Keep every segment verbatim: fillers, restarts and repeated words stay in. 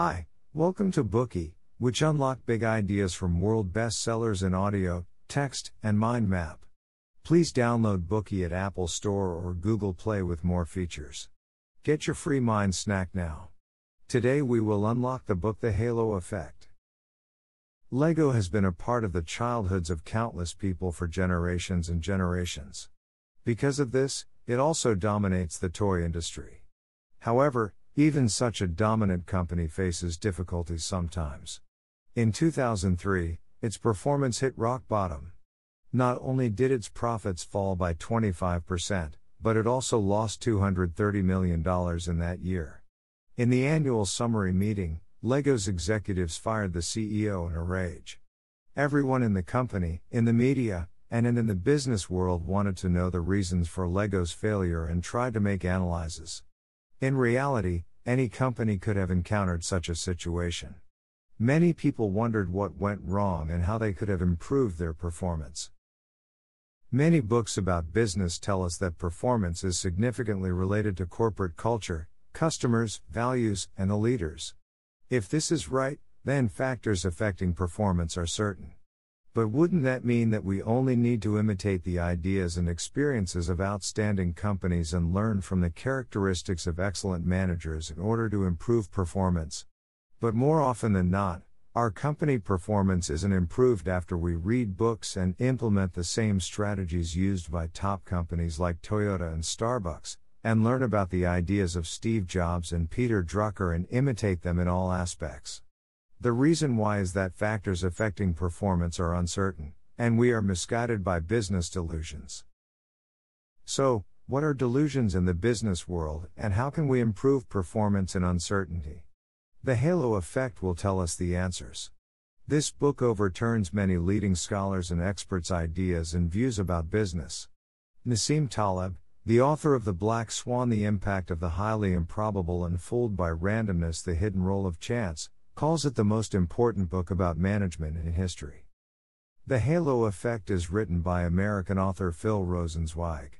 Hi, welcome to Bookie, which unlock big ideas from world bestsellers in audio, text, and mind map. Please download Bookie at Apple Store or Google Play with more features. Get your free mind snack now. Today we will unlock the book The Halo Effect. LEGO has been a part of the childhoods of countless people for generations and generations. Because of this, it also dominates the toy industry. However, even such a dominant company faces difficulties sometimes. In two thousand three, its performance hit rock bottom. Not only did its profits fall by twenty-five percent, but it also lost two hundred thirty million dollars in that year. In the annual summary meeting, LEGO's executives fired the C E O in a rage. Everyone in the company, in the media, and in the business world wanted to know the reasons for LEGO's failure and tried to make analyses. In reality, any company could have encountered such a situation. Many people wondered what went wrong and how they could have improved their performance. Many books about business tell us that performance is significantly related to corporate culture, customers, values, and the leaders. If this is right, then factors affecting performance are certain. But wouldn't that mean that we only need to imitate the ideas and experiences of outstanding companies and learn from the characteristics of excellent managers in order to improve performance? But more often than not, our company performance isn't improved after we read books and implement the same strategies used by top companies like Toyota and Starbucks, and learn about the ideas of Steve Jobs and Peter Drucker and imitate them in all aspects. The reason why is that factors affecting performance are uncertain, and we are misguided by business delusions. So, what are delusions in the business world, and how can we improve performance in uncertainty? The Halo Effect will tell us the answers. This book overturns many leading scholars and experts' ideas and views about business. Nassim Taleb, the author of The Black Swan, The Impact of the Highly Improbable and Fooled by Randomness, The Hidden Role of Chance, calls it the most important book about management in history. The Halo Effect is written by American author Phil Rosenzweig.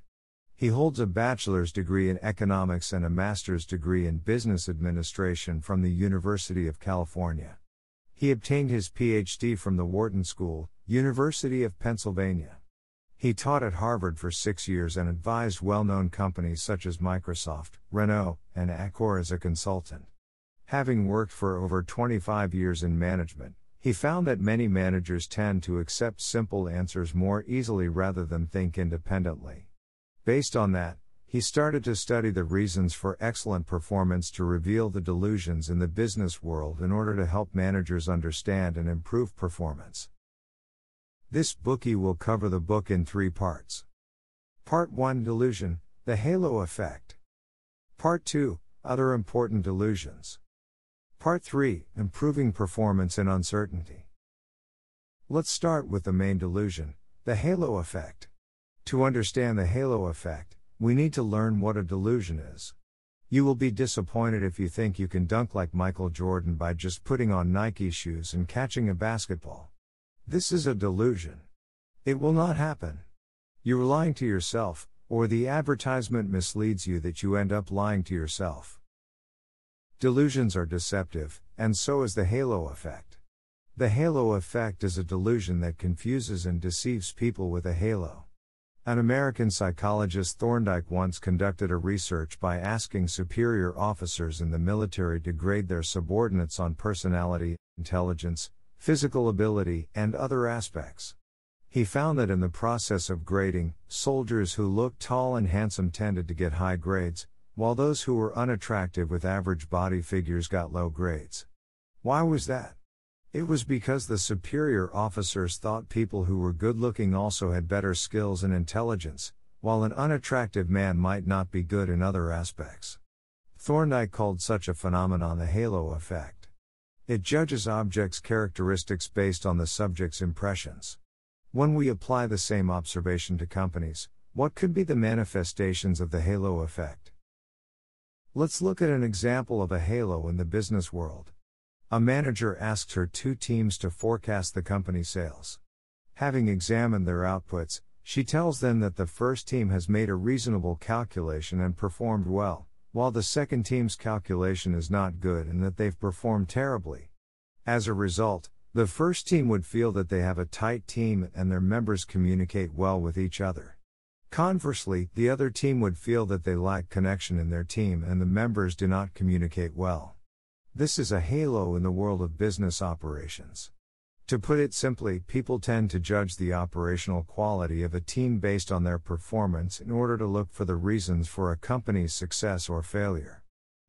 He holds a bachelor's degree in economics and a master's degree in business administration from the University of California. He obtained his P H D from the Wharton School, University of Pennsylvania. He taught at Harvard for six years and advised well-known companies such as Microsoft, Renault, and Accor as a consultant. Having worked for over twenty-five years in management, he found that many managers tend to accept simple answers more easily rather than think independently. Based on that, he started to study the reasons for excellent performance to reveal the delusions in the business world in order to help managers understand and improve performance. This bookie will cover the book in three parts. Part one: Delusion, The Halo Effect. Part two: Other Important Delusions. Part three, Improving Performance in Uncertainty. Let's start with the main delusion, the halo effect. To understand the halo effect, we need to learn what a delusion is. You will be disappointed if you think you can dunk like Michael Jordan by just putting on Nike shoes and catching a basketball. This is a delusion. It will not happen. You're lying to yourself, or the advertisement misleads you that you end up lying to yourself. Delusions are deceptive, and so is the halo effect. The halo effect is a delusion that confuses and deceives people with a halo. An American psychologist, Thorndike, once conducted a research by asking superior officers in the military to grade their subordinates on personality, intelligence, physical ability, and other aspects. He found that in the process of grading, soldiers who looked tall and handsome tended to get high grades, while those who were unattractive with average body figures got low grades. Why was that? It was because the superior officers thought people who were good-looking also had better skills and intelligence, while an unattractive man might not be good in other aspects. Thorndike called such a phenomenon the halo effect. It judges objects' characteristics based on the subject's impressions. When we apply the same observation to companies, what could be the manifestations of the halo effect? Let's look at an example of a halo in the business world. A manager asked her two teams to forecast the company's sales. Having examined their outputs, she tells them that the first team has made a reasonable calculation and performed well, while the second team's calculation is not good and that they've performed terribly. As a result, the first team would feel that they have a tight team and their members communicate well with each other. Conversely, the other team would feel that they lack connection in their team and the members do not communicate well. This is a halo in the world of business operations. To put it simply, people tend to judge the operational quality of a team based on their performance in order to look for the reasons for a company's success or failure.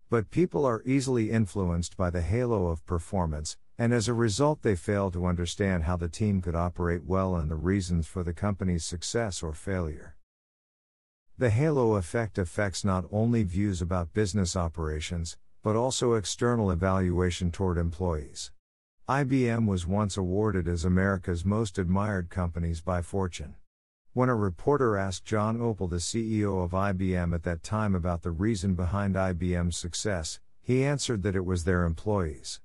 But people are easily influenced by the halo of performance, and as a result they fail to understand how the team could operate well and the reasons for the company's success or failure. The halo effect affects not only views about business operations, but also external evaluation toward employees. I B M was once awarded as America's most admired companies by Fortune. When a reporter asked John Opel, the C E O of I B M at that time, about the reason behind I B M's success, he answered that it was their employees.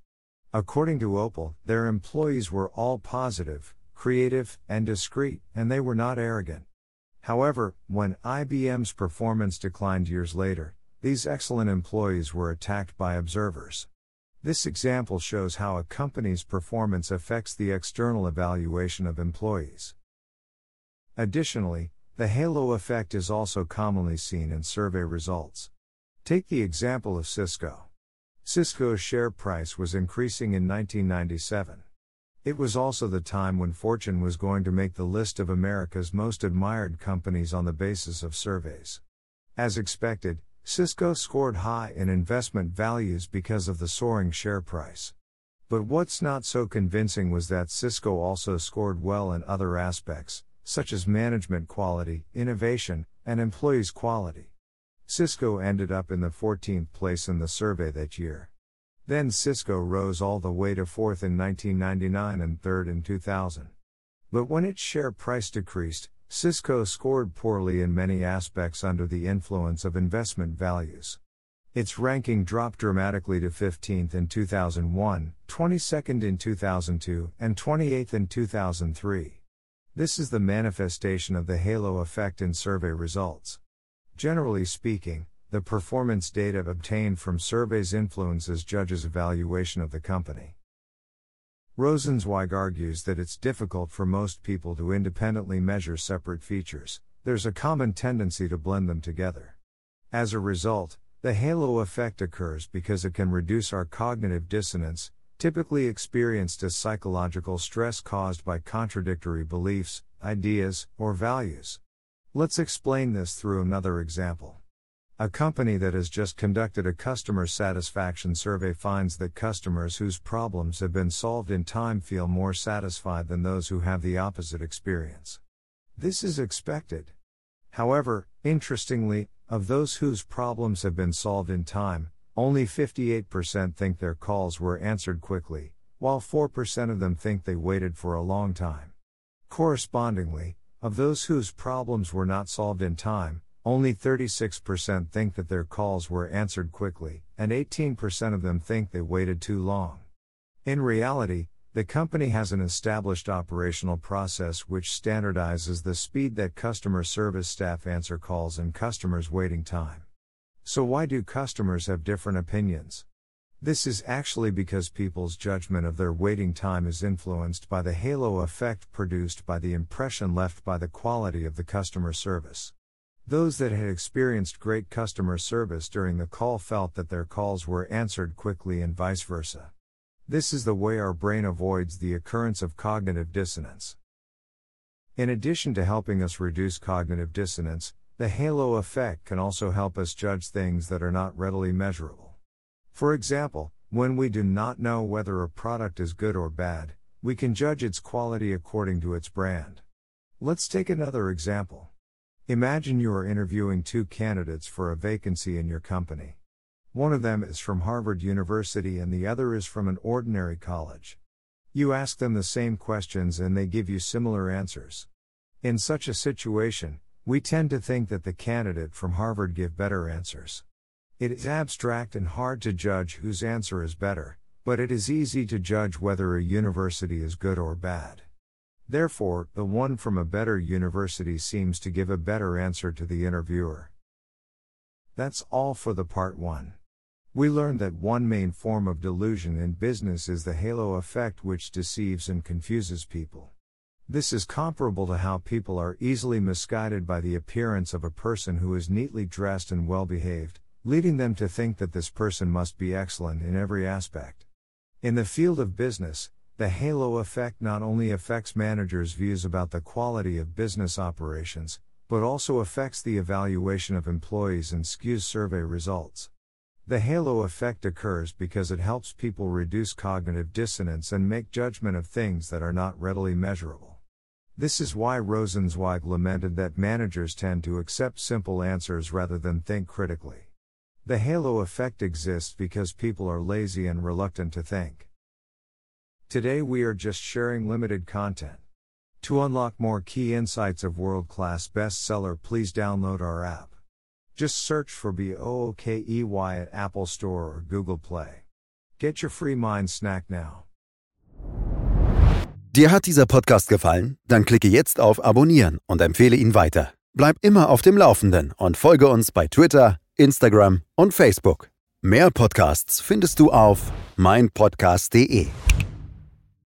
According to Opel, their employees were all positive, creative, and discreet, and they were not arrogant. However, when I B M's performance declined years later, these excellent employees were attacked by observers. This example shows how a company's performance affects the external evaluation of employees. Additionally, the halo effect is also commonly seen in survey results. Take the example of Cisco. Cisco's share price was increasing in nineteen ninety-seven. It was also the time when Fortune was going to make the list of America's most admired companies on the basis of surveys. As expected, Cisco scored high in investment values because of the soaring share price. But what's not so convincing was that Cisco also scored well in other aspects, such as management quality, innovation, and employees' quality. Cisco ended up in the fourteenth place in the survey that year. Then Cisco rose all the way to fourth in nineteen ninety-nine and third in two thousand. But when its share price decreased, Cisco scored poorly in many aspects under the influence of investment values. Its ranking dropped dramatically to fifteenth in two thousand one, twenty-second in two thousand two, and twenty-eighth in two thousand three. This is the manifestation of the halo effect in survey results. Generally speaking, the performance data obtained from surveys influences judges' evaluation of the company. Rosenzweig argues that it's difficult for most people to independently measure separate features. There's a common tendency to blend them together. As a result, the halo effect occurs because it can reduce our cognitive dissonance, typically experienced as psychological stress caused by contradictory beliefs, ideas, or values. Let's explain this through another example. A company that has just conducted a customer satisfaction survey finds that customers whose problems have been solved in time feel more satisfied than those who have the opposite experience. This is expected. However, interestingly, of those whose problems have been solved in time, only fifty-eight percent think their calls were answered quickly, while four percent of them think they waited for a long time. Correspondingly, of those whose problems were not solved in time, only thirty-six percent think that their calls were answered quickly, and eighteen percent of them think they waited too long. In reality, the company has an established operational process which standardizes the speed that customer service staff answer calls and customers' waiting time. So why do customers have different opinions? This is actually because people's judgment of their waiting time is influenced by the halo effect produced by the impression left by the quality of the customer service. Those that had experienced great customer service during the call felt that their calls were answered quickly and vice versa. This is the way our brain avoids the occurrence of cognitive dissonance. In addition to helping us reduce cognitive dissonance, the halo effect can also help us judge things that are not readily measurable. For example, when we do not know whether a product is good or bad, we can judge its quality according to its brand. Let's take another example. Imagine you are interviewing two candidates for a vacancy in your company. One of them is from Harvard University and the other is from an ordinary college. You ask them the same questions and they give you similar answers. In such a situation, we tend to think that the candidate from Harvard gave better answers. It is abstract and hard to judge whose answer is better, but it is easy to judge whether a university is good or bad. Therefore, the one from a better university seems to give a better answer to the interviewer. That's all for the part one. We learned that one main form of delusion in business is the halo effect, which deceives and confuses people. This is comparable to how people are easily misguided by the appearance of a person who is neatly dressed and well-behaved, leading them to think that this person must be excellent in every aspect. In the field of business, the halo effect not only affects managers' views about the quality of business operations, but also affects the evaluation of employees and skews survey results. The halo effect occurs because it helps people reduce cognitive dissonance and make judgment of things that are not readily measurable. This is why Rosenzweig lamented that managers tend to accept simple answers rather than think critically. The halo effect exists because people are lazy and reluctant to think. Today we are just sharing limited content. To unlock more key insights of world-class bestseller, please download our app. Just search for B O O K E Y at Apple Store or Google Play. Get your free mind snack now. Dir hat dieser Podcast gefallen? Dann klicke jetzt auf Abonnieren und empfehle ihn weiter. Bleib immer auf dem Laufenden und folge uns bei Twitter, Instagram und Facebook. Mehr Podcasts findest du auf mein podcast punkt de.